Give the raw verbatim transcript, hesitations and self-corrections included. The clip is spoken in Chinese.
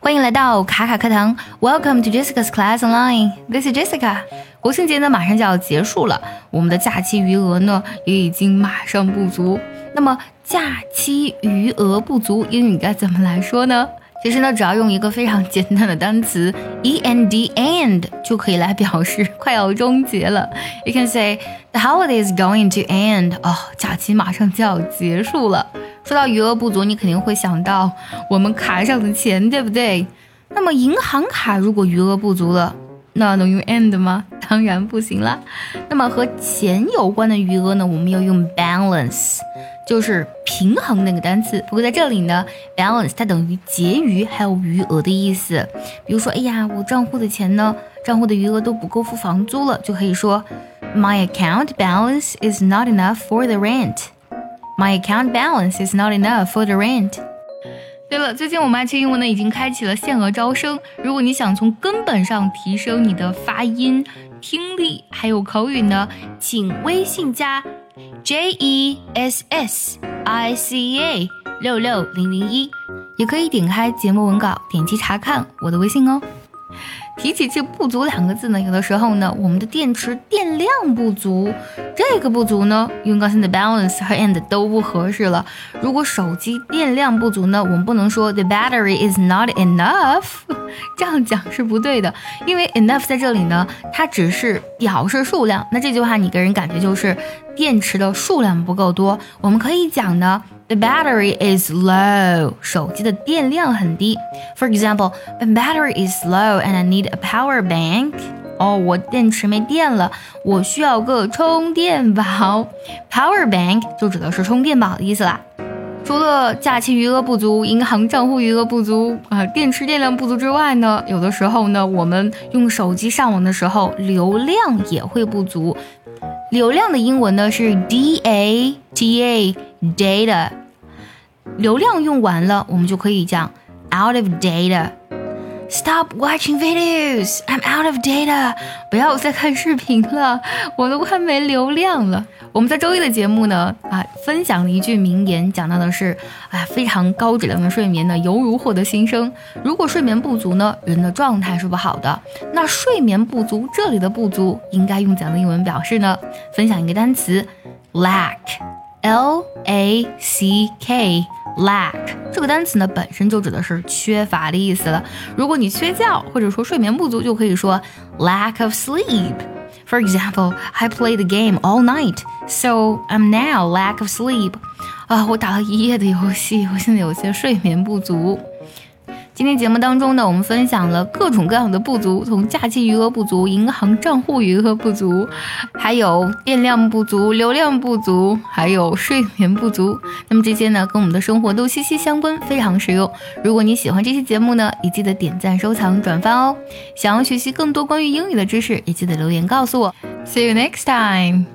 欢迎来到卡卡课堂 Welcome to Jessica's Class Online This is Jessica 国庆节呢马上就要结束了，我们的假期余额呢也已经马上不足。那么假期余额不足英语该怎么来说呢？其实呢只要用一个非常简单的单词 E N D end 就可以来表示快要终结了。You can say The holiday is going to end 哦，假期马上就要结束了。说到余额不足，你肯定会想到我们卡上的钱，对不对？那么银行卡如果余额不足了，那能用 end 吗？当然不行啦。那么和钱有关的余额呢，我们要用 balance， 就是平衡那个单词。不过在这里呢 balance 它等于结余还有余额的意思。比如说，哎呀，我账户的钱呢，账户的余额都不够付房租了，就可以说 My account balance is not enough for the rent。My account balance is not enough for the rent. 对了，最近我们爱趣英文呢已经开启了限额招生，如果你想从根本上提升你的发音、听力还有口语呢，请微信加 J E S S I C A 六六零零一，也可以点开节目文稿，点击查看我的微信哦。提起这不足两个字呢，有的时候呢我们的电池电量不足，这个不足呢用刚才的 balance 和 end 都不合适了。如果手机电量不足呢，我们不能说 the battery is not enough， 这样讲是不对的，因为 enough 在这里呢它只是表示数量，那这句话你给人感觉就是电池的数量不够多。我们可以讲呢The battery is low. 手机的电量很低。For example, my battery is low and I need a power bank. 哦，我电池没电了，我需要个充电宝。Power bank 就指的是充电宝的意思啦。除了假期余额不足、银行账户余额不足、呃、电池电量不足之外呢，有的时候呢，我们用手机上网的时候，流量也会不足。流量的英文呢是 D A T A data， 流量用完了我们就可以讲 out of data。 Stop watching videos, I'm out of data。 不要再看视频了，我都快没流量了。我们在周一的节目呢啊，分享了一句名言，讲到的是啊，非常高质量的睡眠呢犹如获得新生。如果睡眠不足呢，人的状态是不好的。那睡眠不足这里的不足应该用怎样的英文表示呢？分享一个单词 lack，L A C K lack 这个单词呢本身就指的是缺乏的意思了。如果你缺觉或者说睡眠不足，就可以说 lack of sleep。 For example, I played the game all night, so I'm now lack of sleep。 啊，我打了一夜的游戏，我现在有些睡眠不足。今天节目当中呢，我们分享了各种各样的不足，从假期余额不足、银行账户余额不足，还有电量不足、流量不足，还有睡眠不足。那么这些呢，跟我们的生活都息息相关，非常实用。如果你喜欢这期节目呢，也记得点赞、收藏、转发哦。想要学习更多关于英语的知识，也记得留言告诉我。See you next time!